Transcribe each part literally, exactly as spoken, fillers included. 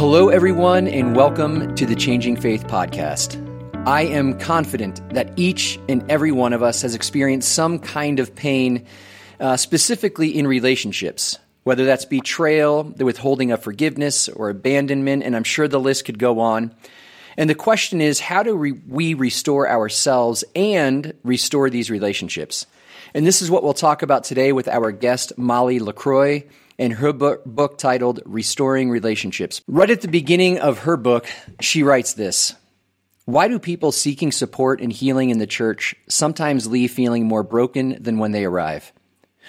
Hello, everyone, and welcome to the Changing Faith Podcast. I am confident that each and every one of us has experienced some kind of pain, uh, specifically in relationships, whether that's betrayal, the withholding of forgiveness, or abandonment, and I'm sure the list could go on. And the question is, how do re- we restore ourselves and restore these relationships? And this is what we'll talk about today with our guest, Molly LaCroix, and her book, book titled Restoring Relationships. Right at the beginning of her book, she writes this: "Why do people seeking support and healing in the church sometimes leave feeling more broken than when they arrive?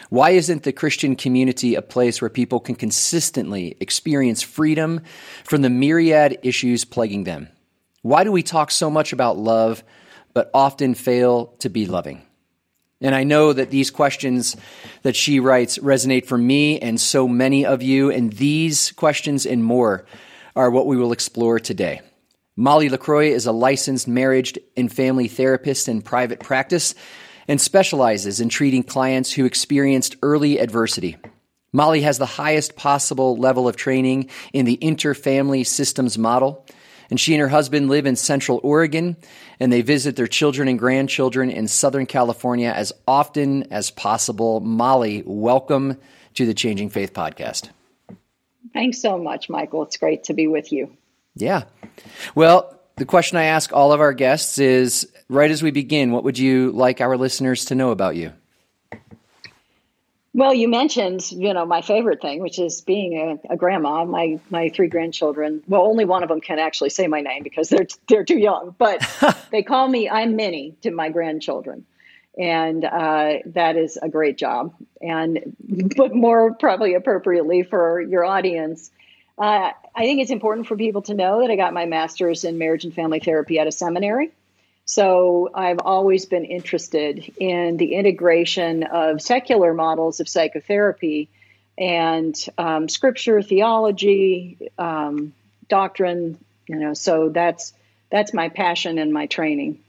Why isn't the Christian community a place where people can consistently experience freedom from the myriad issues plaguing them? Why do we talk so much about love, but often fail to be loving?" And I know that these questions that she writes resonate for me and so many of you, and these questions and more are what we will explore today. Molly LaCroix is a licensed marriage and family therapist in private practice and specializes in treating clients who experienced early adversity. Molly has the highest possible level of training in the Internal Family Systems model, and she and her husband live in Central Oregon, and they visit their children and grandchildren in Southern California as often as possible. Molly, welcome to the Changing Faith Podcast. Thanks so much, Michael. It's great to be with you. Yeah. Well, the question I ask all of our guests is, right as we begin, what would you like our listeners to know about you? Well, you mentioned, you know, my favorite thing, which is being a, a grandma. My my three grandchildren. Well, only one of them can actually say my name because they're they're too young. But they call me I'm Minnie to my grandchildren, and uh, that is a great job. And but more probably appropriately for your audience, uh, I think it's important for people to know that I got my master's in marriage and family therapy at a seminary. So I've always been interested in the integration of secular models of psychotherapy and um, scripture, theology, um, doctrine, you know, so that's that's my passion and my training.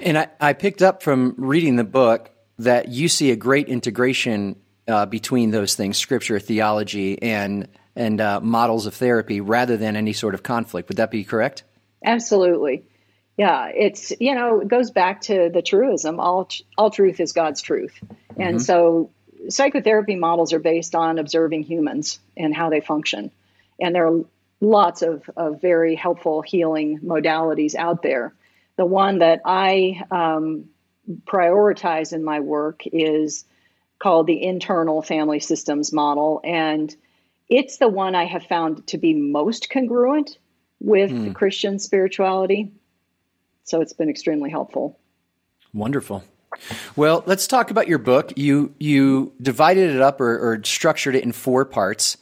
And I, I picked up from reading the book that you see a great integration uh, between those things, scripture, theology, and, and uh, models of therapy rather than any sort of conflict. Would that be correct? Absolutely. Yeah, it's, you know, it goes back to the truism, all all truth is God's truth. And mm-hmm. so psychotherapy models are based on observing humans and how they function. And there are lots of, of very helpful healing modalities out there. The one that I um, prioritize in my work is called the Internal Family Systems model. And it's the one I have found to be most congruent with mm. Christian spirituality. So it's been extremely helpful. Wonderful. Well, let's talk about your book. You you divided it up or, or structured it in four parts.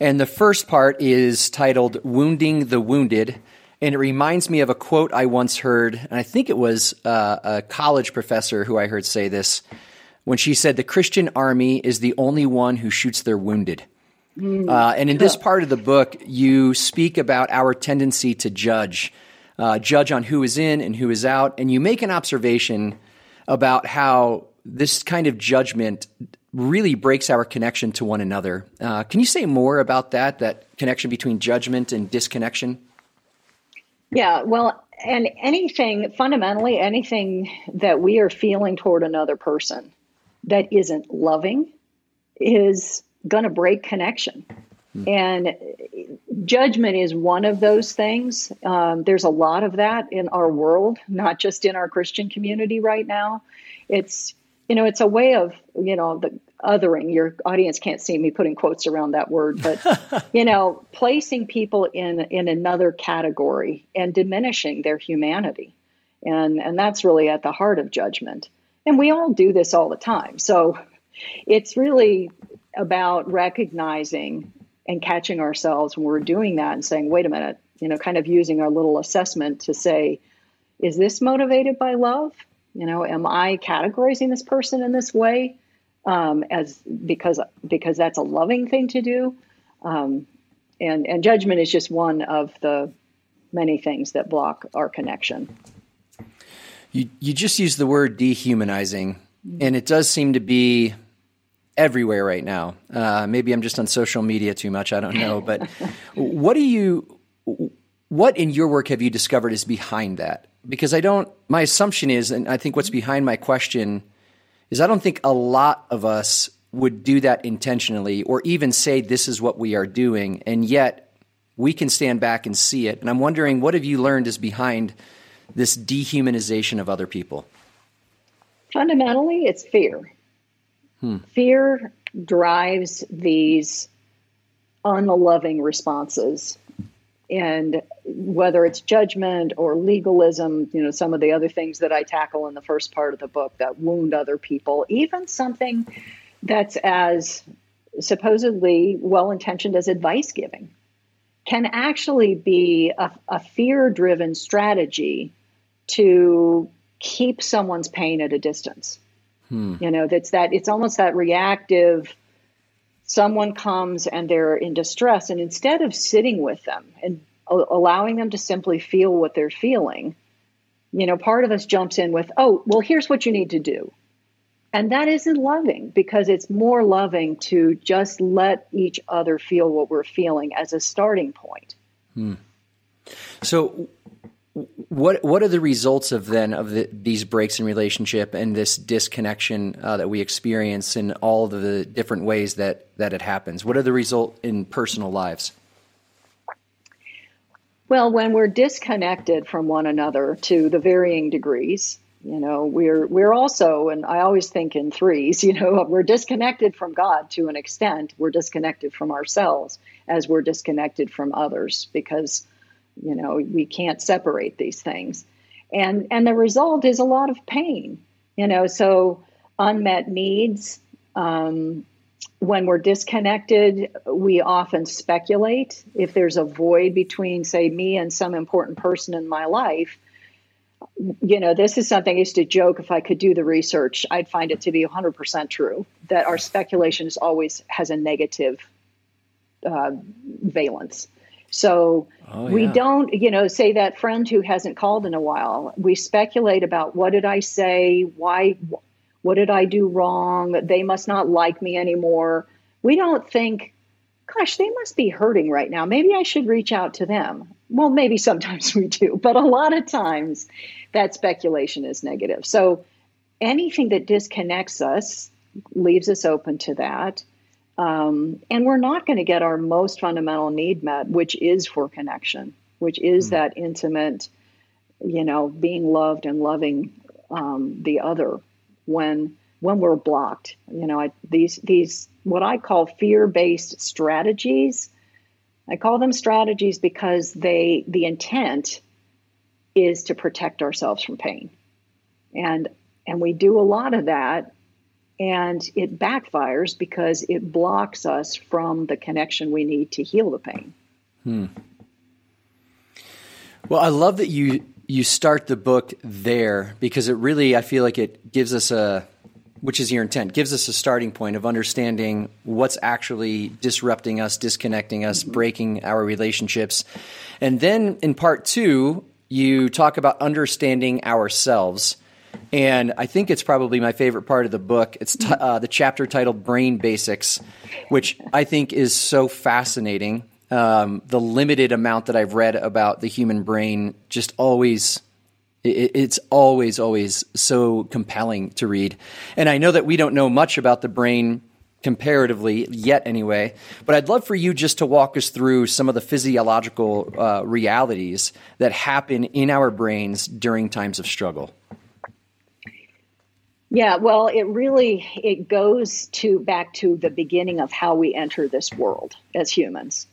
And the first part is titled Wounding the Wounded. And it reminds me of a quote I once heard, and I think it was uh, a college professor who I heard say this, when she said, "The Christian army is the only one who shoots their wounded." Mm. Uh, and in this part of the book, you speak about our tendency to judge. Uh, judge on who is in and who is out, and you make an observation about how this kind of judgment really breaks our connection to one another. Uh, can you say more about that, that connection between judgment and disconnection? Yeah, well, and anything, fundamentally, anything that we are feeling toward another person that isn't loving is going to break connection. And judgment is one of those things. Um, there's a lot of that in our world, not just in our Christian community right now. It's, you know, it's a way of, you know, the othering. Your audience can't see me putting quotes around that word, but, you know, placing people in, in another category and diminishing their humanity. And, and that's really at the heart of judgment. And we all do this all the time. So it's really about recognizing and catching ourselves when we're doing that and saying, wait a minute, you know, kind of using our little assessment to say, is this motivated by love? You know, am I categorizing this person in this way um, as because because that's a loving thing to do? Um, and, and judgment is just one of the many things that block our connection. You, you just used the word dehumanizing, and it does seem to be everywhere right now. Uh, maybe I'm just on social media too much. I don't know. But what do you, what in your work have you discovered is behind that? Because I don't, my assumption is, and I think what's behind my question is I don't think a lot of us would do that intentionally or even say this is what we are doing. And yet we can stand back and see it. And I'm wondering, what have you learned is behind this dehumanization of other people? Fundamentally, it's fear. Hmm. Fear drives these unloving responses. And whether it's judgment or legalism, you know, some of the other things that I tackle in the first part of the book that wound other people, even something that's as supposedly well-intentioned as advice giving can actually be a, a fear-driven strategy to keep someone's pain at a distance. Hmm. You know, that's that it's almost that reactive, someone comes and they're in distress, and instead of sitting with them and a- allowing them to simply feel what they're feeling, you know, part of us jumps in with, oh, well, here's what you need to do. And that isn't loving, because it's more loving to just let each other feel what we're feeling as a starting point. Hmm. So What what are the results of then of the, these breaks in relationship and this disconnection uh, that we experience in all of the different ways that, that it happens? What are the result in personal lives? Well, when we're disconnected from one another to the varying degrees, you know, we're we're also, and I always think in threes, you know, we're disconnected from God to an extent. We're disconnected from ourselves as we're disconnected from others, because you know, we can't separate these things. And and the result is a lot of pain, you know, so unmet needs. Um, when we're disconnected, we often speculate. If there's a void between, say, me and some important person in my life, you know, this is something I used to joke, if I could do the research, I'd find it to be one hundred percent true, that our speculation is always has a negative uh, valence. So oh, yeah. we don't, you know, say that friend who hasn't called in a while, we speculate about what did I say? Why, what did I do wrong? They must not like me anymore. We don't think, gosh, they must be hurting right now. Maybe I should reach out to them. Well, maybe sometimes we do, but a lot of times that speculation is negative. So anything that disconnects us leaves us open to that. Um, and we're not going to get our most fundamental need met, which is for connection, which is mm-hmm. that intimate, you know, being loved and loving um, the other when when we're blocked. You know, I, these these what I call fear-based strategies. I call them strategies because they the intent is to protect ourselves from pain, and and we do a lot of that. And it backfires because it blocks us from the connection we need to heal the pain. Hmm. Well, I love that you you start the book there, because it really, I feel like it gives us a, which is your intent, gives us a starting point of understanding what's actually disrupting us, disconnecting us, mm-hmm. breaking our relationships. And then in part two, you talk about understanding ourselves. And I think it's probably my favorite part of the book. It's t- uh, the chapter titled Brain Basics, which I think is so fascinating. Um, the limited amount that I've read about the human brain just always, it, it's always, always so compelling to read. And I know that we don't know much about the brain comparatively yet anyway, but I'd love for you just to walk us through some of the physiological uh, realities that happen in our brains during times of struggle. Yeah, well, it really, it goes to back to the beginning of how we enter this world as humans.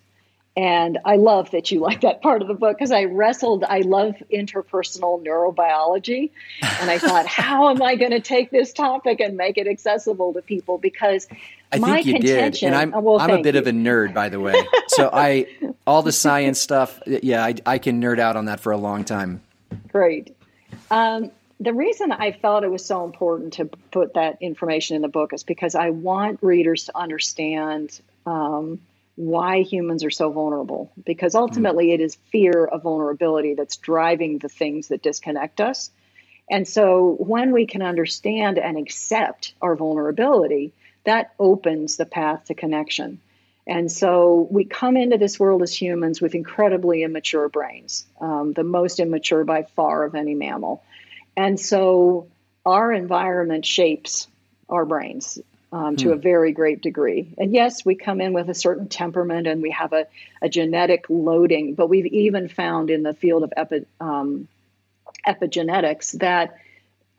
And I love that you like that part of the book, because I wrestled, I love interpersonal neurobiology. And I thought, how am I going to take this topic and make it accessible to people? Because I my think you did. And I'm, oh, well, I'm a bit you. of a nerd, by the way. So I, all the science stuff, yeah, I, I can nerd out on that for a long time. Great. Um The reason I felt it was so important to put that information in the book is because I want readers to understand um, why humans are so vulnerable, because ultimately mm. it is fear of vulnerability that's driving the things that disconnect us. And so when we can understand and accept our vulnerability, that opens the path to connection. And so we come into this world as humans with incredibly immature brains, um, the most immature by far of any mammal. And so our environment shapes our brains um, to hmm. a very great degree. And yes, we come in with a certain temperament and we have a, a genetic loading, but we've even found in the field of epi, um, epigenetics that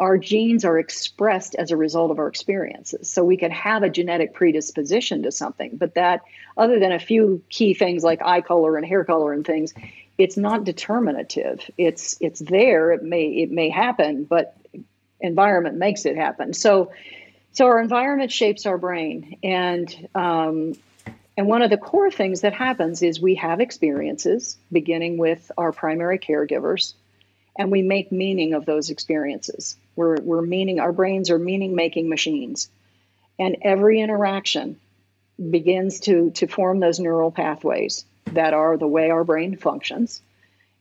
our genes are expressed as a result of our experiences. So we could have a genetic predisposition to something, but that, other than a few key things like eye color and hair color and things, it's not determinative. It's it's there. It may it may happen, but environment makes it happen. So so our environment shapes our brain, and um, and one of the core things that happens is we have experiences, beginning with our primary caregivers. And we make meaning of those experiences. We're, we're meaning, our brains are meaning-making machines. And every interaction begins to, to form those neural pathways that are the way our brain functions.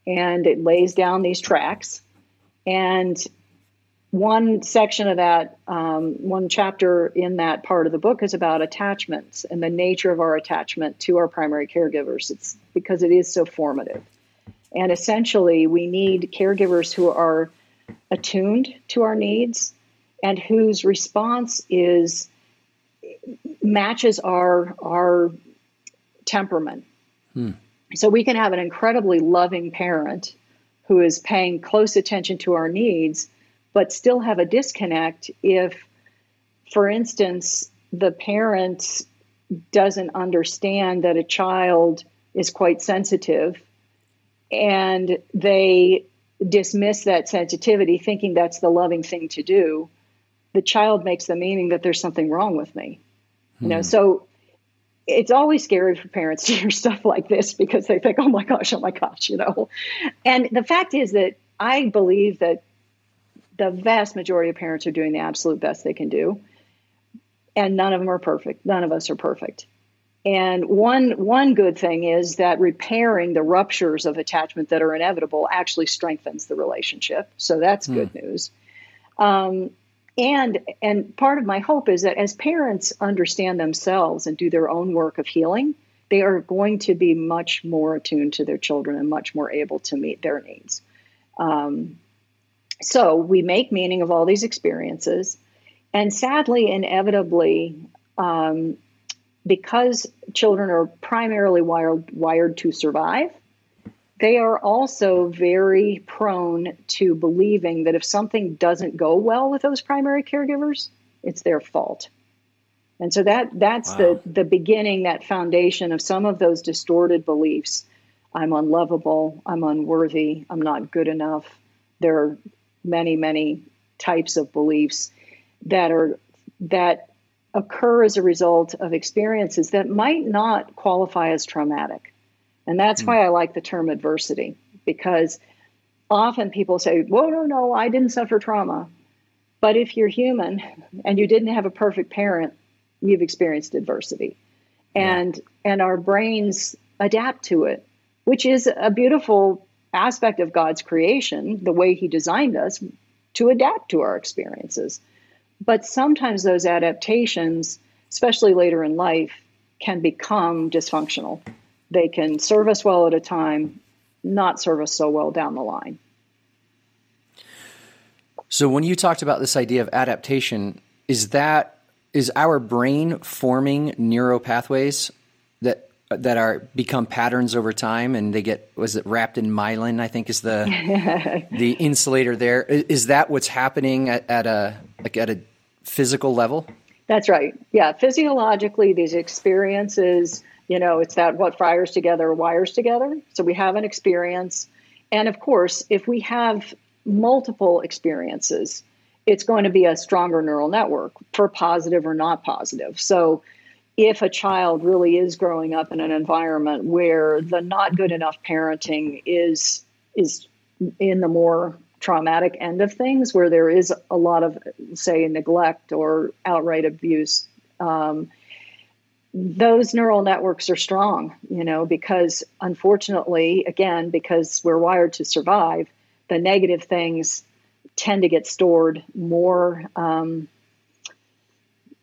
And it lays down these tracks. And one section of that, um, one chapter in that part of the book is about attachments and the nature of our attachment to our primary caregivers. It's because it is so formative. And essentially, we need caregivers who are attuned to our needs and whose response is matches our our temperament. Hmm. So we can have an incredibly loving parent who is paying close attention to our needs, but still have a disconnect if, for instance, the parent doesn't understand that a child is quite sensitive. And they dismiss that sensitivity, thinking that's the loving thing to do. The child makes the meaning that there's something wrong with me. Hmm. You know, so it's always scary for parents to hear stuff like this because they think, oh my gosh, oh my gosh, you know. And the fact is that I believe that the vast majority of parents are doing the absolute best they can do. And none of them are perfect. None of us are perfect. And one one good thing is that repairing the ruptures of attachment that are inevitable actually strengthens the relationship. So that's mm. good news. Um, and and part of my hope is that as parents understand themselves and do their own work of healing, they are going to be much more attuned to their children and much more able to meet their needs. Um, so we make meaning of all these experiences. And sadly, inevitably, um, because children are primarily wired, wired to survive, they are also very prone to believing that if something doesn't go well with those primary caregivers, it's their fault. And so that that's wow. the, the beginning, that foundation of some of those distorted beliefs. I'm unlovable. I'm unworthy. I'm not good enough. There are many, many types of beliefs that are that. occur as a result of experiences that might not qualify as traumatic. And that's mm. why I like the term adversity, because often people say, whoa, no, no, I didn't suffer trauma. But if you're human and you didn't have a perfect parent, you've experienced adversity. And, yeah. and our brains adapt to it, which is a beautiful aspect of God's creation, the way he designed us to adapt to our experiences. But sometimes those adaptations, especially later in life, can become dysfunctional. They can serve us well at a time, not serve us so well down the line. So when you talked about this idea of adaptation, is that is our brain forming neural pathways that that are become patterns over time, and they get was it wrapped in myelin? I think is the the insulator there. Is that what's happening at, at a like at a physical level? That's right. Yeah, physiologically, these experiences, you know, it's that what fires together wires together. So we have an experience, and of course, if we have multiple experiences, it's going to be a stronger neural network for positive or not positive. So if a child really is growing up in an environment where the not good enough parenting is is in the more traumatic end of things, where there is a lot of, say, neglect or outright abuse, um, those neural networks are strong, you know, because unfortunately, again, because we're wired to survive, the negative things tend to get stored more um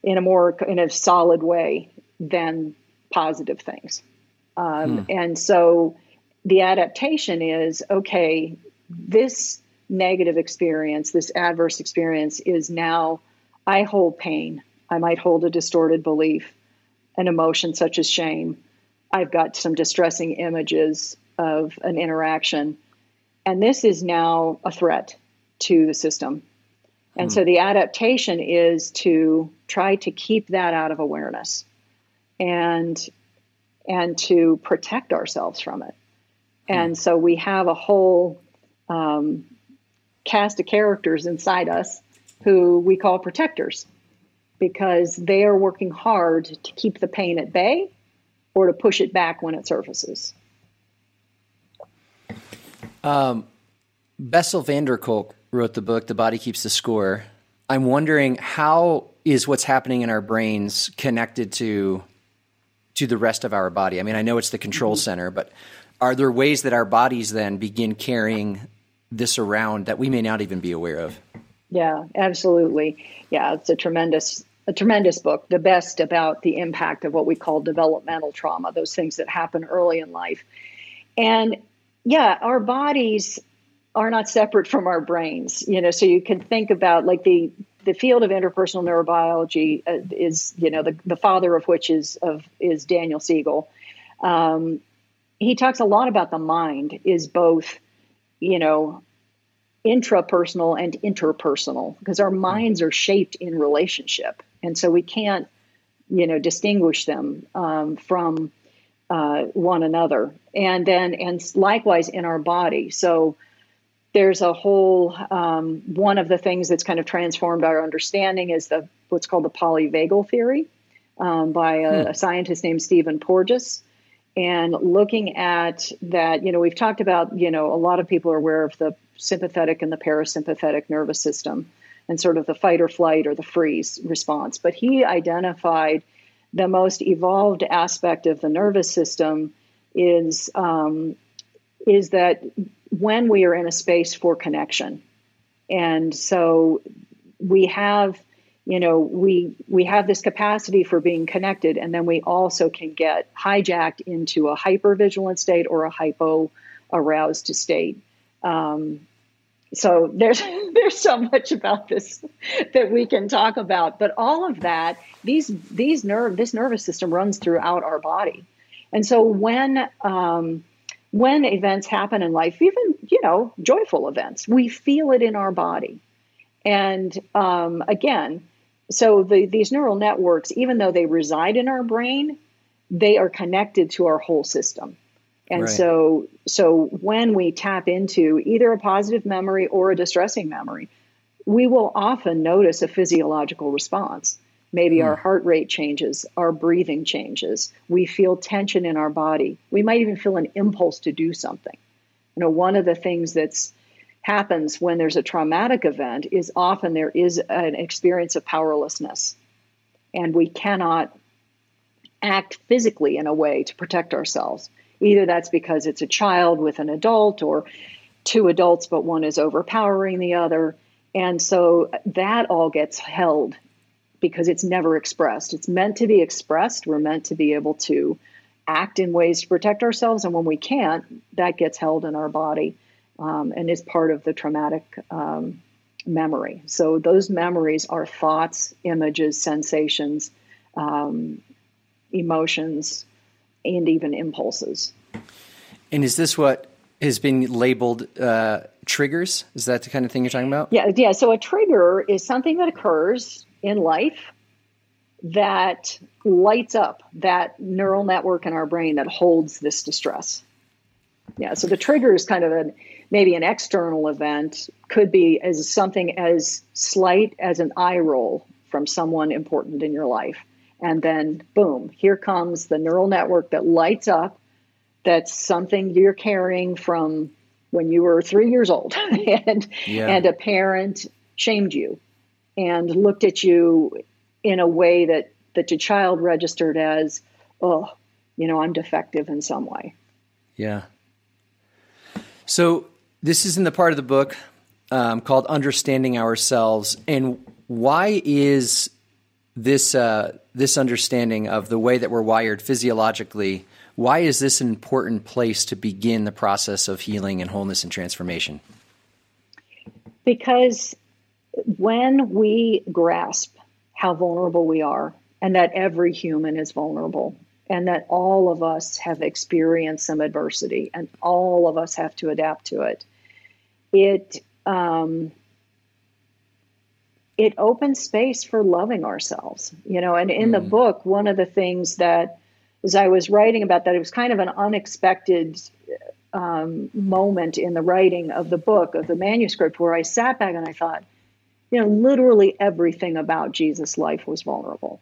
in a more in a solid way than positive things. Um, hmm. And so the adaptation is, okay, this negative experience, this adverse experience is now, I hold pain. I might hold a distorted belief, an emotion such as shame. I've got some distressing images of an interaction. And this is now a threat to the system. And hmm. so the adaptation is to try to keep that out of awareness and and to protect ourselves from it. Hmm. And so we have a whole um, cast of characters inside us who we call protectors, because they are working hard to keep the pain at bay or to push it back when it surfaces. Um, Bessel van der Kolk wrote the book, The Body Keeps the Score. I'm wondering, how is what's happening in our brains connected to to the rest of our body? I mean, I know it's the control mm-hmm. center, but are there ways that our bodies then begin carrying this around that we may not even be aware of? Yeah, absolutely. Yeah, it's a tremendous, a tremendous book, the best about the impact of what we call developmental trauma, those things that happen early in life. And yeah, our bodies are not separate from our brains, you know, so you can think about like the, the field of interpersonal neurobiology uh, is, you know, the, the father of which is of is Daniel Siegel. Um, he talks a lot about the mind is both, you know, intrapersonal and interpersonal, because our minds are shaped in relationship. And so we can't, you know, distinguish them um, from uh, one another. And then, and likewise in our body. So there's a whole, um, one of the things that's kind of transformed our understanding is the, what's called the polyvagal theory um, by a, hmm. a scientist named Stephen Porges. And looking at that, you know, we've talked about, you know, a lot of people are aware of the sympathetic and the parasympathetic nervous system and sort of the fight or flight or the freeze response. But he identified the most evolved aspect of the nervous system is, um, is that when we are in a space for connection. And so we have, you know, we, we have this capacity for being connected, and then we also can get hijacked into a hypervigilant state or a hypo-aroused state. Um, so there's, there's so much about this that we can talk about, but all of that, these, these nerve, this nervous system runs throughout our body. And so when, um, when events happen in life, even, you know, joyful events, we feel it in our body. And, um, again, so the, these neural networks, even though they reside in our brain, they are connected to our whole system. And right. so so when we tap into either a positive memory or a distressing memory, we will often notice a physiological response. Maybe mm. our heart rate changes, our breathing changes. We feel tension in our body. We might even feel an impulse to do something. You know, one of the things that's happens when there's a traumatic event is often there is an experience of powerlessness, and we cannot act physically in a way to protect ourselves. Either that's because it's a child with an adult, or two adults, but one is overpowering the other. And so that all gets held because it's never expressed. It's meant to be expressed. We're meant to be able to act in ways to protect ourselves. And when we can't, that gets held in our body um, and is part of the traumatic um, memory. So those memories are thoughts, images, sensations, um, emotions, and even impulses. And is this what has been labeled uh, triggers? Is that the kind of thing you're talking about? Yeah, yeah. So a trigger is something that occurs in life that lights up that neural network in our brain that holds this distress. Yeah, so the trigger is kind of a, maybe an external event, could be as something as slight as an eye roll from someone important in your life. And then, boom, here comes the neural network that lights up. That's something you're carrying from when you were three years old and, yeah. and a parent shamed you and looked at you in a way that, that your child registered as, oh, you know, I'm defective in some way. Yeah. So this is in the part of the book um, called Understanding Ourselves. And why is this uh, this understanding of the way that we're wired physiologically, why is this an important place to begin the process of healing and wholeness and transformation? Because when we grasp how vulnerable we are, and that every human is vulnerable, and that all of us have experienced some adversity, and all of us have to adapt to it, it um, it opens space for loving ourselves. You know, and in mm. the book, one of the things that, as I was writing about that, it was kind of an unexpected um, moment in the writing of the book, of the manuscript, where I sat back and I thought, you know, literally everything about Jesus' life was vulnerable,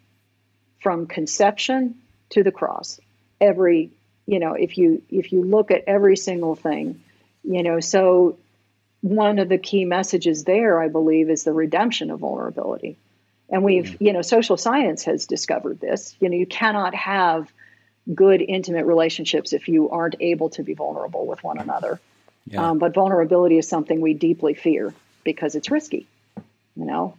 from conception to the cross. Every, you know, if you if you look at every single thing, you know, so one of the key messages there, I believe, is the redemption of vulnerability. And we've, you know, social science has discovered this. You know, you cannot have good, intimate relationships if you aren't able to be vulnerable with one another. Yeah. Um, but vulnerability is something we deeply fear because it's risky. You know,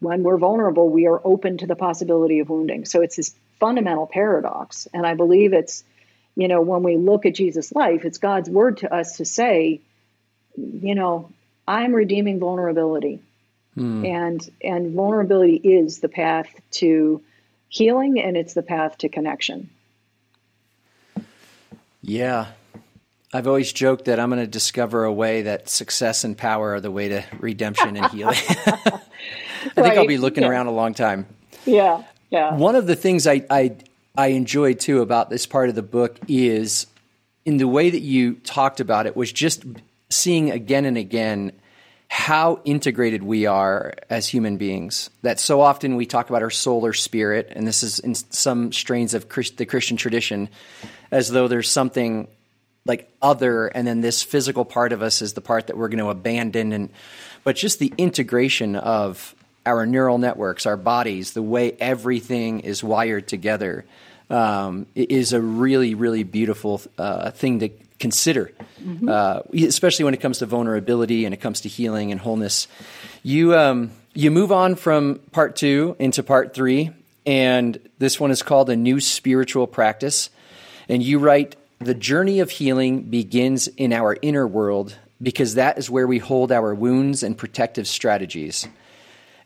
when we're vulnerable, we are open to the possibility of wounding. So it's this fundamental paradox. And I believe it's, you know, when we look at Jesus' life, it's God's word to us to say, you know, I'm redeeming vulnerability. Hmm. And and vulnerability is the path to healing, and it's the path to connection. Yeah. I've always joked that I'm going to discover a way that success and power are the way to redemption and healing. I right. think I'll be looking yeah. around a long time. Yeah, yeah. One of the things I, I I enjoyed too about this part of the book is in the way that you talked about it was just seeing again and again how integrated we are as human beings. That so often we talk about our soul or spirit, and this is in some strains of Christ, the Christian tradition, as though there's something like other, and then this physical part of us is the part that we're going to abandon. And but just the integration of our neural networks, our bodies, the way everything is wired together, um, is a really, really beautiful uh, thing to consider, mm-hmm. uh, especially when it comes to vulnerability and it comes to healing and wholeness. You um, you move on from part two into part three, and this one is called A New Spiritual Practice, and you write, "The journey of healing begins in our inner world because that is where we hold our wounds and protective strategies."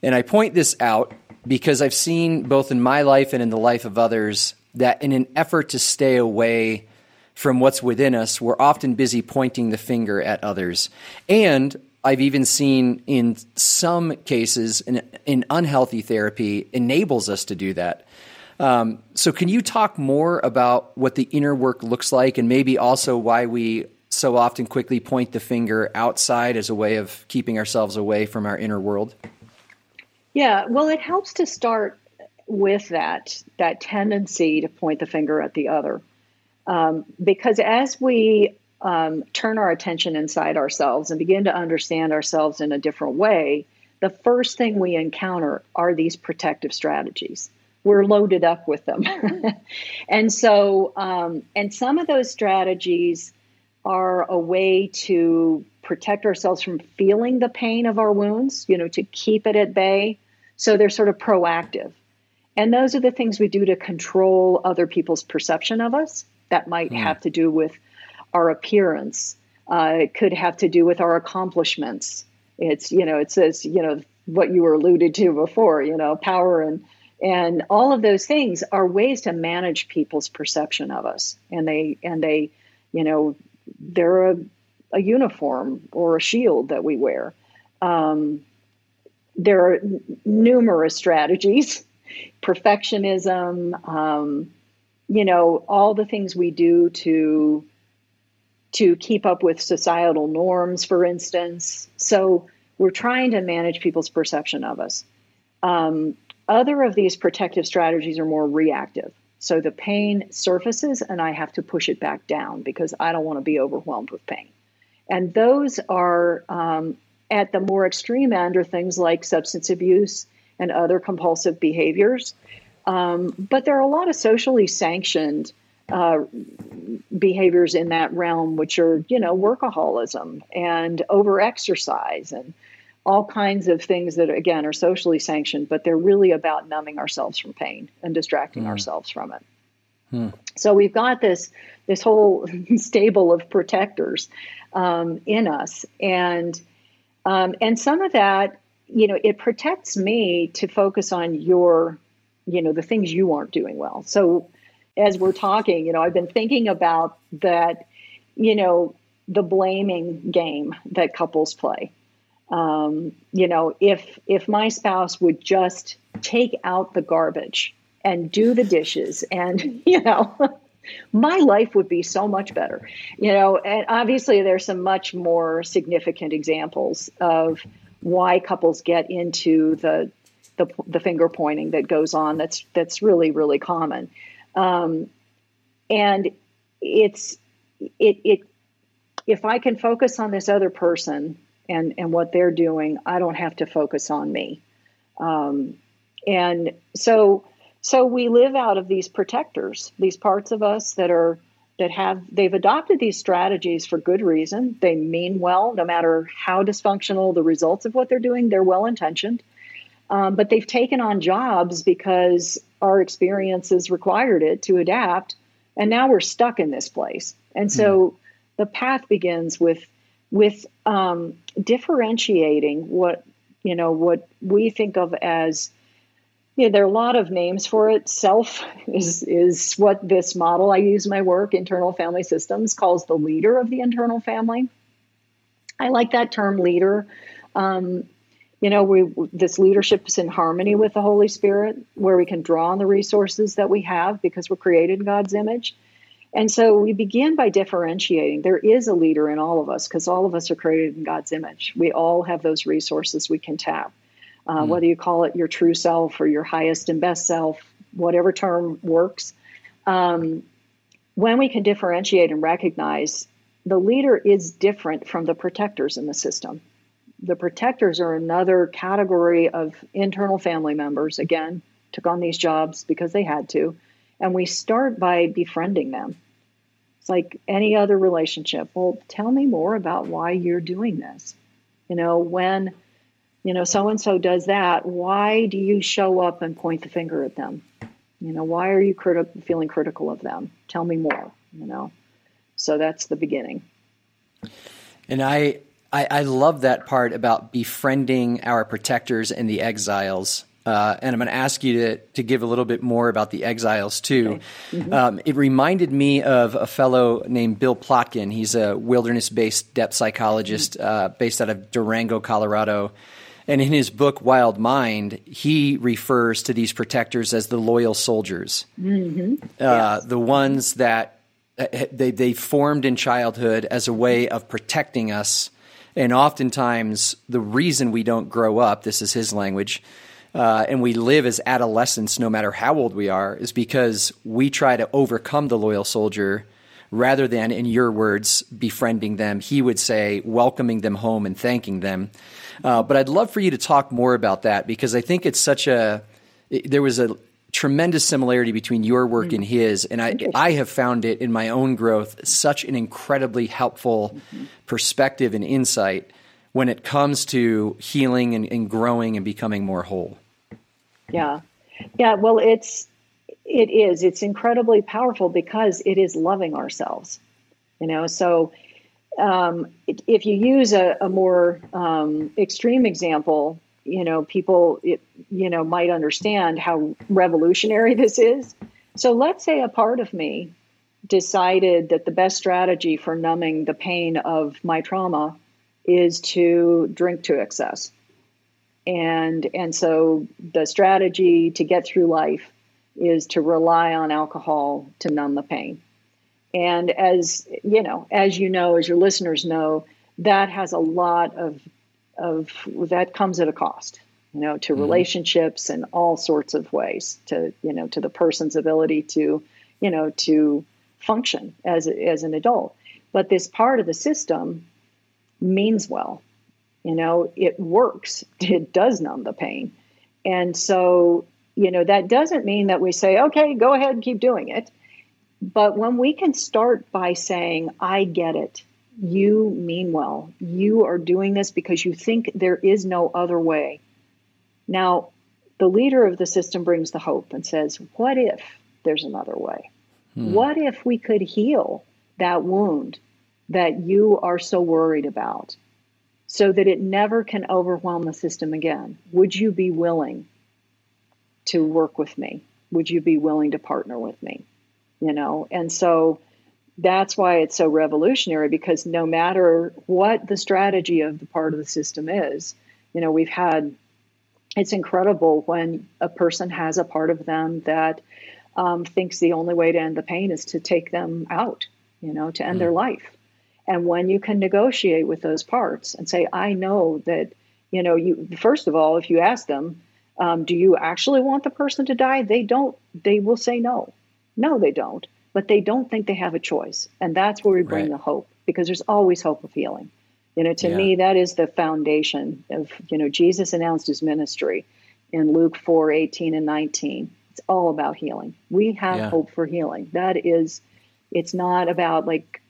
And I point this out because I've seen both in my life and in the life of others that in an effort to stay away from what's within us, we're often busy pointing the finger at others. And I've even seen in some cases in, in unhealthy therapy enables us to do that. Um, so can you talk more about what the inner work looks like and maybe also why we so often quickly point the finger outside as a way of keeping ourselves away from our inner world? Yeah, well, it helps to start with that, that tendency to point the finger at the other. Um, because as we um, turn our attention inside ourselves and begin to understand ourselves in a different way, the first thing we encounter are these protective strategies. We're loaded up with them. And so, um, and some of those strategies are a way to protect ourselves from feeling the pain of our wounds, you know, to keep it at bay. So they're sort of proactive. And those are the things we do to control other people's perception of us. That might mm. have to do with our appearance. Uh, it could have to do with our accomplishments. It's, you know, it says, you know, what you were alluded to before, you know, power and And all of those things are ways to manage people's perception of us. And they, and they, you know, they're a, a uniform or a shield that we wear. Um, there are n- numerous strategies, perfectionism, um, you know, all the things we do to, to keep up with societal norms, for instance. So we're trying to manage people's perception of us. Um, Other of these protective strategies are more reactive. So the pain surfaces and I have to push it back down because I don't want to be overwhelmed with pain. And those are um, at the more extreme end are things like substance abuse and other compulsive behaviors. Um, but there are a lot of socially sanctioned uh, behaviors in that realm, which are, you know, workaholism and overexercise and all kinds of things that, again, are socially sanctioned, but they're really about numbing ourselves from pain and distracting mm. ourselves from it. Hmm. So we've got this this whole stable of protectors um, in us, and um, and some of that, you know, it protects me to focus on your, you know, the things you aren't doing well. So as we're talking, you know, I've been thinking about that, you know, the blaming game that couples play. Um, you know, if if my spouse would just take out the garbage and do the dishes, and, you know, my life would be so much better, you know. And obviously there's some much more significant examples of why couples get into the the, the finger pointing that goes on. That's, that's really, really common. Um, and it's, it, it, if I can focus on this other person and, and what they're doing, I don't have to focus on me. Um, and so, So we live out of these protectors, these parts of us that are that have they've adopted these strategies for good reason. They mean well, no matter how dysfunctional the results of what they're doing. They're well-intentioned, um, but they've taken on jobs because our experiences required it to adapt, and now we're stuck in this place. And so mm-hmm. the path begins with with um, differentiating what you know what we think of as. Yeah, there are a lot of names for it. Self is is what this model I use in my work, Internal Family Systems, calls the leader of the internal family. I like that term, leader. Um, you know, we this leadership is in harmony with the Holy Spirit, where we can draw on the resources that we have because we're created in God's image. And so we begin by differentiating. There is a leader in all of us because all of us are created in God's image. We all have those resources we can tap. Uh, whether you call it your true self or your highest and best self, whatever term works. Um, when we can differentiate and recognize the leader is different from the protectors in the system. The protectors are another category of internal family members, again, took on these jobs because they had to. And we start by befriending them. It's like any other relationship. Well, tell me more about why you're doing this. You know, when... You know, so-and-so does that. Why do you show up and point the finger at them? You know, why are you criti- feeling critical of them? Tell me more, you know. So that's the beginning. And I, I, I love that part about befriending our protectors and the exiles. Uh, and I'm going to ask you to, to give a little bit more about the exiles, too. Okay. Mm-hmm. Um, it reminded me of a fellow named Bill Plotkin. He's a wilderness-based depth psychologist mm-hmm. uh, based out of Durango, Colorado. And in his book, Wild Mind, he refers to these protectors as the loyal soldiers, mm-hmm. uh, yes. the ones that they, they formed in childhood as a way of protecting us. And oftentimes the reason we don't grow up, this is his language, uh, and we live as adolescents no matter how old we are, is because we try to overcome the loyal soldier rather than, in your words, befriending them. He would say welcoming them home and thanking them. Uh, but I'd love for you to talk more about that because I think it's such a it, there was a tremendous similarity between your work mm-hmm. and his, and I I have found it in my own growth such an incredibly helpful mm-hmm. perspective and insight when it comes to healing and, and growing and becoming more whole. Yeah, yeah. Well, it's it is it's incredibly powerful because it is loving ourselves, you know. So. Um, if you use a, a more um, extreme example, you know, people, it, you know, might understand how revolutionary this is. So let's say a part of me decided that the best strategy for numbing the pain of my trauma is to drink to excess. And, and so the strategy to get through life is to rely on alcohol to numb the pain. And as you know, as you know, as your listeners know, that has a lot of, of that comes at a cost, you know, to mm-hmm. relationships in all sorts of ways, to, you know, to the person's ability to, you know, to function as, as an adult. But this part of the system means well, you know, it works, it does numb the pain. And so, you know, that doesn't mean that we say, okay, go ahead and keep doing it. But when we can start by saying, I get it, you mean well. You are doing this because you think there is no other way. Now, the leader of the system brings the hope and says, what if there's another way? Hmm. What if we could heal that wound that you are so worried about so that it never can overwhelm the system again? Would you be willing to work with me? Would you be willing to partner with me? You know, and so that's why it's so revolutionary, because no matter what the strategy of the part of the system is, you know, we've had, it's incredible when a person has a part of them that um, thinks the only way to end the pain is to take them out, you know, to end mm. their life. And when you can negotiate with those parts and say, I know that, you know, you, first of all, if you ask them, um, do you actually want the person to die? They don't, they will say no. No, they don't. But they don't think they have a choice. And that's where we bring right. the hope, because there's always hope of healing. You know, to yeah. me, that is the foundation of, you know, Jesus announced his ministry in Luke four, eighteen and nineteen. It's all about healing. We have yeah. hope for healing. That is, it's not about like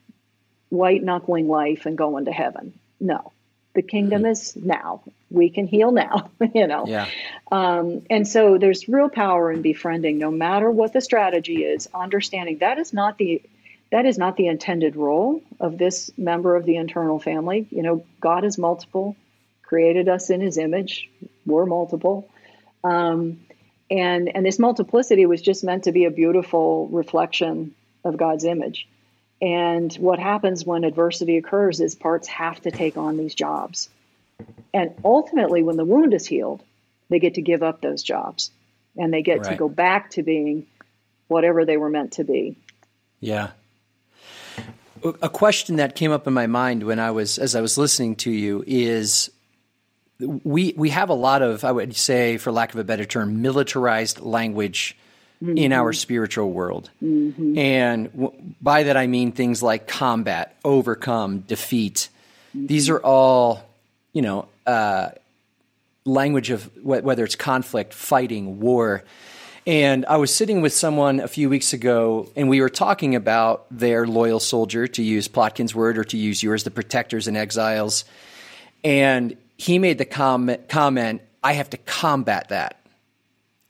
white knuckling life and going to heaven. No, the kingdom mm-hmm. is now. We can heal now, you know. Yeah. Um, and so there's real power in befriending, no matter what the strategy is, understanding that is not the that is not the intended role of this member of the internal family. You know, God is multiple, created us in his image. We're multiple. Um, and and this multiplicity was just meant to be a beautiful reflection of God's image. And what happens when adversity occurs is parts have to take on these jobs. And ultimately, when the wound is healed, they get to give up those jobs and they get right. to go back to being whatever they were meant to be. Yeah. A question that came up in my mind when I was, as I was listening to you is we, we have a lot of, I would say, for lack of a better term, militarized language mm-hmm. in our spiritual world. Mm-hmm. And w- by that, I mean things like combat, overcome, defeat. Mm-hmm. These are all, you know, uh, language of wh- whether it's conflict, fighting, war. And I was sitting with someone a few weeks ago, and we were talking about their loyal soldier, to use Plotkin's word or to use yours, the protectors and exiles. And he made the com- comment, I have to combat that.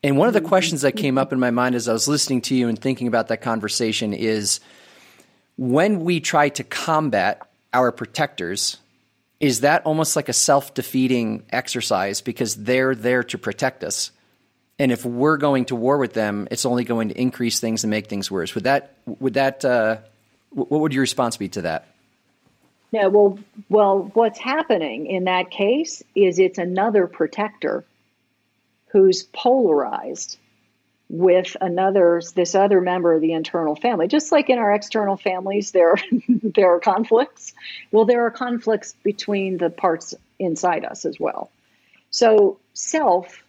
And one of the questions that came up in my mind as I was listening to you and thinking about that conversation is, when we try to combat our protectors, is that almost like a self-defeating exercise because they're there to protect us? And if we're going to war with them, it's only going to increase things and make things worse. Would that, would that, uh, what would your response be to that? Yeah, well, well, what's happening in that case is it's another protector who's polarized with another, this other member of the internal family. Just like in our external families, there, there are conflicts. Well, there are conflicts between the parts inside us as well. So self,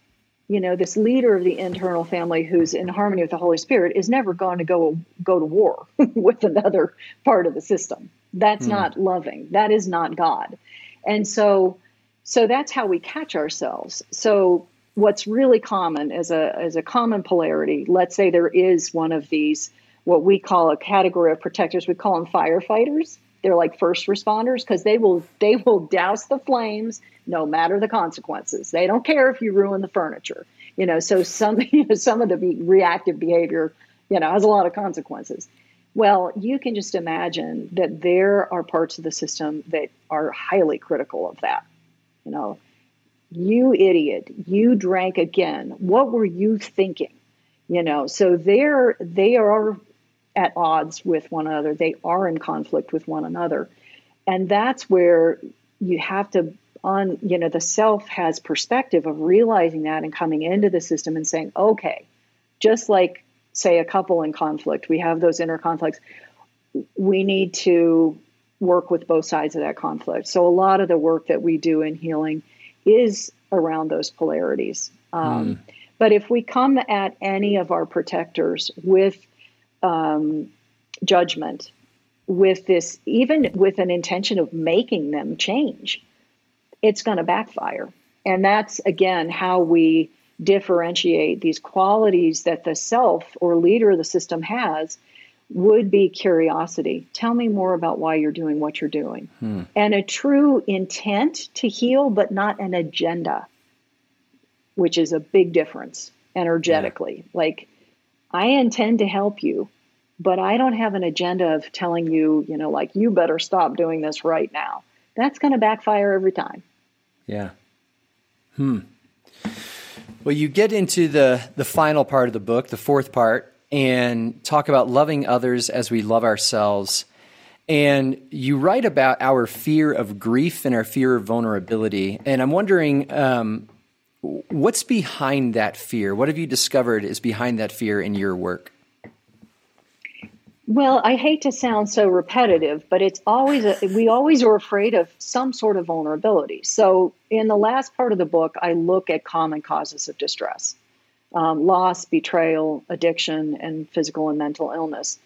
you know, this leader of the internal family who's in harmony with the Holy Spirit is never going to go go to war with another part of the system. That's mm. not loving. That is not God. And so so that's how we catch ourselves. So what's really common as a as a common polarity, let's say there is one of these, what we call a category of protectors, we call them firefighters. They're like first responders because they will they will douse the flames no matter the consequences. They don't care if you ruin the furniture, you know. So some you know, some of the be- reactive behavior, you know, has a lot of consequences. Well, you can just imagine that there are parts of the system that are highly critical of that. You know, you idiot, you drank again. What were you thinking? You know, so they're they are. at odds with one another. They are in conflict with one another. And that's where you have to, on, you know, the self has perspective of realizing that and coming into the system and saying, okay, just like, say, a couple in conflict, we have those inner conflicts. We need to work with both sides of that conflict. So a lot of the work that we do in healing is around those polarities. Um, mm. But if we come at any of our protectors with Um, judgment, with this, even with an intention of making them change, it's going to backfire. And that's, again, how we differentiate these qualities that the self or leader of the system has would be curiosity. Tell me more about why you're doing what you're doing. Hmm. And a true intent to heal, but not an agenda, which is a big difference energetically. Yeah. Like, I intend to help you, but I don't have an agenda of telling you, you know, like, you better stop doing this right now. That's going to backfire every time. Yeah. Hmm. Well, you get into the, the final part of the book, the fourth part, and talk about loving others as we love ourselves. And you write about our fear of grief and our fear of vulnerability. And I'm wondering, um, what's behind that fear? What have you discovered is behind that fear in your work? Well, I hate to sound so repetitive, but it's always a, we always are afraid of some sort of vulnerability. So in the last part of the book, I look at common causes of distress, um, loss, betrayal, addiction, and physical and mental illness,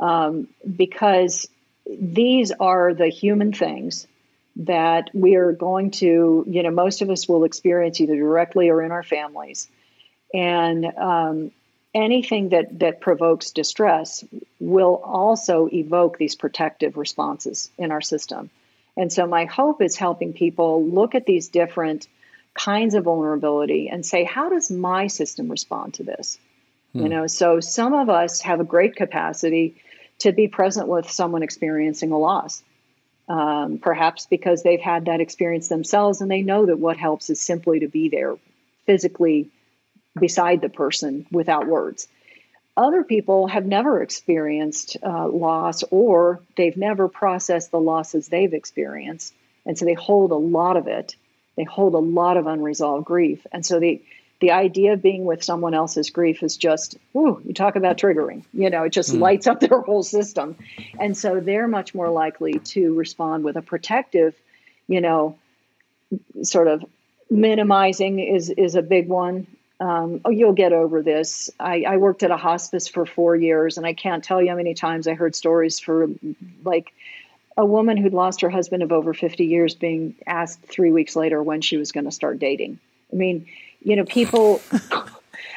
um, because these are the human things that we are going to, you know, most of us will experience either directly or in our families. And um anything that, that provokes distress will also evoke these protective responses in our system. And so my hope is helping people look at these different kinds of vulnerability and say, how does my system respond to this? Hmm. You know, so some of us have a great capacity to be present with someone experiencing a loss, um, perhaps because they've had that experience themselves and they know that what helps is simply to be there physically beside the person without words. Other people have never experienced uh, loss, or they've never processed the losses they've experienced. And so they hold a lot of it. They hold a lot of unresolved grief. And so the, the idea of being with someone else's grief is just, ooh, you talk about triggering, you know, it just mm. lights up their whole system. And so they're much more likely to respond with a protective, you know, sort of minimizing is, is a big one. Um, oh, you'll get over this. I, I worked at a hospice for four years, and I can't tell you how many times I heard stories for, like, a woman who'd lost her husband of over fifty years being asked three weeks later when she was going to start dating. I mean, you know, people,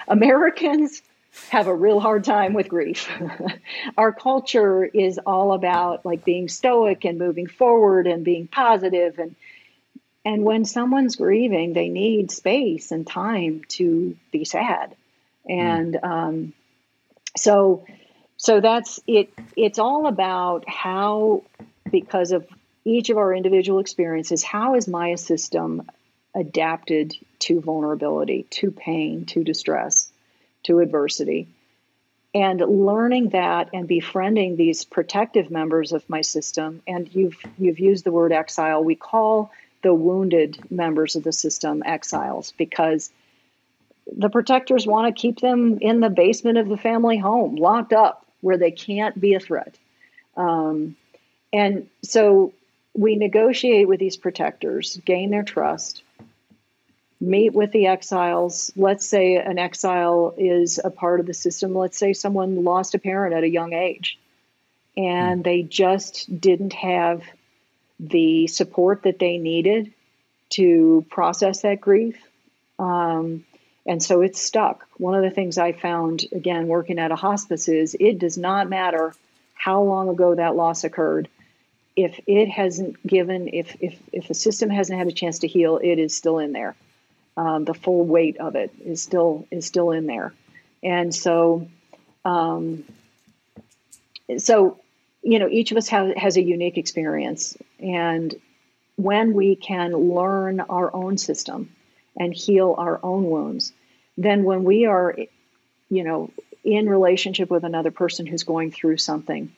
Americans have a real hard time with grief. Our culture is all about, like, being stoic and moving forward and being positive, and And when someone's grieving, they need space and time to be sad. And um, so so that's it. It's all about how, because of each of our individual experiences, how is my system adapted to vulnerability, to pain, to distress, to adversity? And learning that and befriending these protective members of my system. And you've you've used the word exile. We call the wounded members of the system exiles, because the protectors want to keep them in the basement of the family home, locked up where they can't be a threat. Um, and so we negotiate with these protectors, gain their trust, meet with the exiles. Let's say an exile is a part of the system. Let's say someone lost a parent at a young age and they just didn't have the support that they needed to process that grief. Um, and so it's stuck. One of the things I found, again, working at a hospice is it does not matter how long ago that loss occurred. If it hasn't given, if if if the system hasn't had a chance to heal, it is still in there. Um, the full weight of it is still is still in there. And so, um, so you know, each of us have, has a unique experience. And when we can learn our own system and heal our own wounds, then when we are, you know, in relationship with another person who's going through something,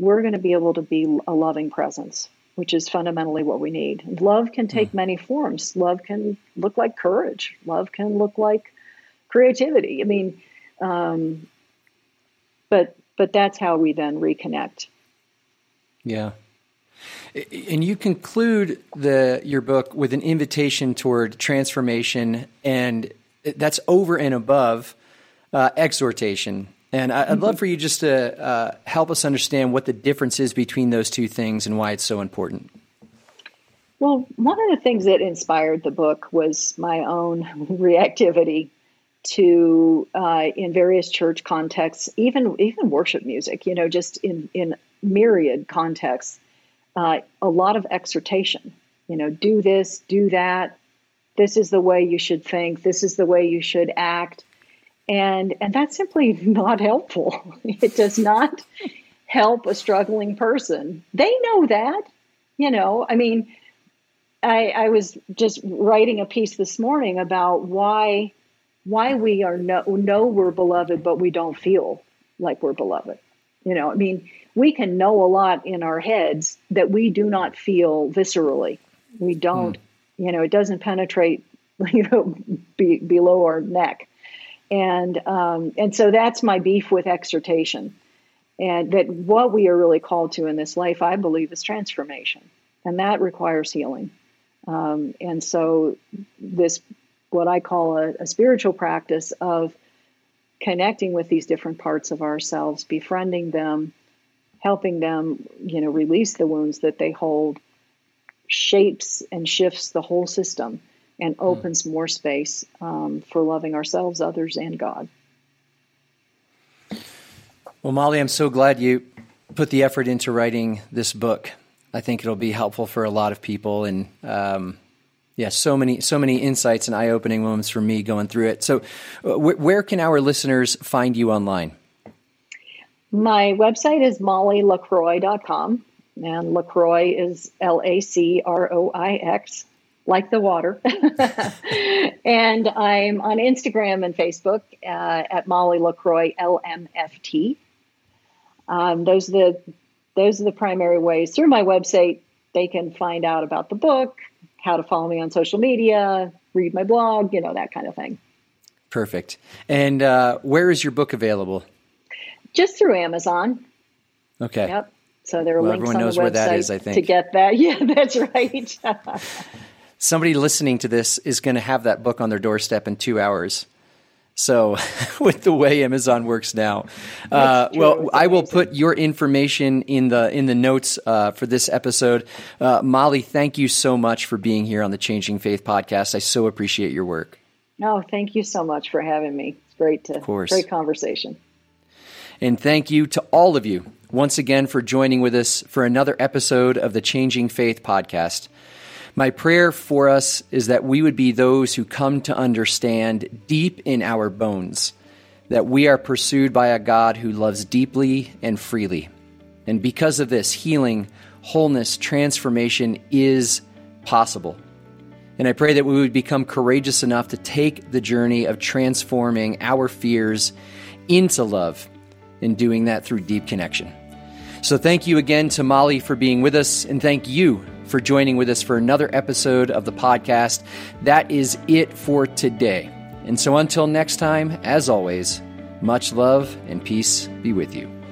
we're going to be able to be a loving presence, which is fundamentally what we need. Love can take mm. many forms. Love can look like courage. Love can look like creativity. I mean, um, but but that's how we then reconnect. Yeah. And you conclude the your book with an invitation toward transformation, and that's over and above uh, exhortation. And I, I'd love for you just to uh, help us understand what the difference is between those two things and why it's so important. Well, one of the things that inspired the book was my own reactivity to uh, in various church contexts, even even worship music, you know, just in, in myriad contexts, uh, a lot of exhortation, you know, do this, do that. This is the way you should think. This is the way you should act. And and that's simply not helpful. It does not help a struggling person. They know that, you know. I mean, I, I was just writing a piece this morning about why why we are no, know we're beloved, but we don't feel like we're beloved. You know, I mean, we can know a lot in our heads that we do not feel viscerally. We don't, mm. you know, it doesn't penetrate, you know, be, below our neck. And um, and so that's my beef with exhortation, and that what we are really called to in this life, I believe, is transformation, and that requires healing. Um, and so this, what I call a, a spiritual practice of connecting with these different parts of ourselves, befriending them, helping them, you know, release the wounds that they hold, shapes and shifts the whole system, and opens more space um, for loving ourselves, others, and God. Well, Molly, I'm so glad you put the effort into writing this book. I think it'll be helpful for a lot of people, and um, yeah, so many, so many insights and eye-opening moments for me going through it. So, wh- where can our listeners find you online? My website is molly lacroix dot com, and LaCroix is L A C R O I X. Like the water. And I'm on Instagram and Facebook uh, at Molly LaCroix, L M F T. Um, those, are the, those are the primary ways. Through my website, they can find out about the book, how to follow me on social media, read my blog, you know, that kind of thing. Perfect. And uh, where is your book available? Just through Amazon. Okay. Yep. So there are well, links on the website that is, I think. To get that. Yeah, that's right. Somebody listening to this is going to have that book on their doorstep in two hours. So with the way Amazon works now, uh, well, I will put your information in the in the notes uh, for this episode. Uh, Molly, thank you so much for being here on the Changing Faith Podcast. I so appreciate your work. No, oh, thank you so much for having me. It's great to, of course. Great conversation. And thank you to all of you once again for joining with us for another episode of the Changing Faith Podcast. My prayer for us is that we would be those who come to understand deep in our bones that we are pursued by a God who loves deeply and freely. And because of this, healing, wholeness, transformation is possible. And I pray that we would become courageous enough to take the journey of transforming our fears into love and doing that through deep connection. So thank you again to Molly for being with us, and thank you for joining with us for another episode of the podcast. That is it for today. And so until next time, as always, much love and peace be with you.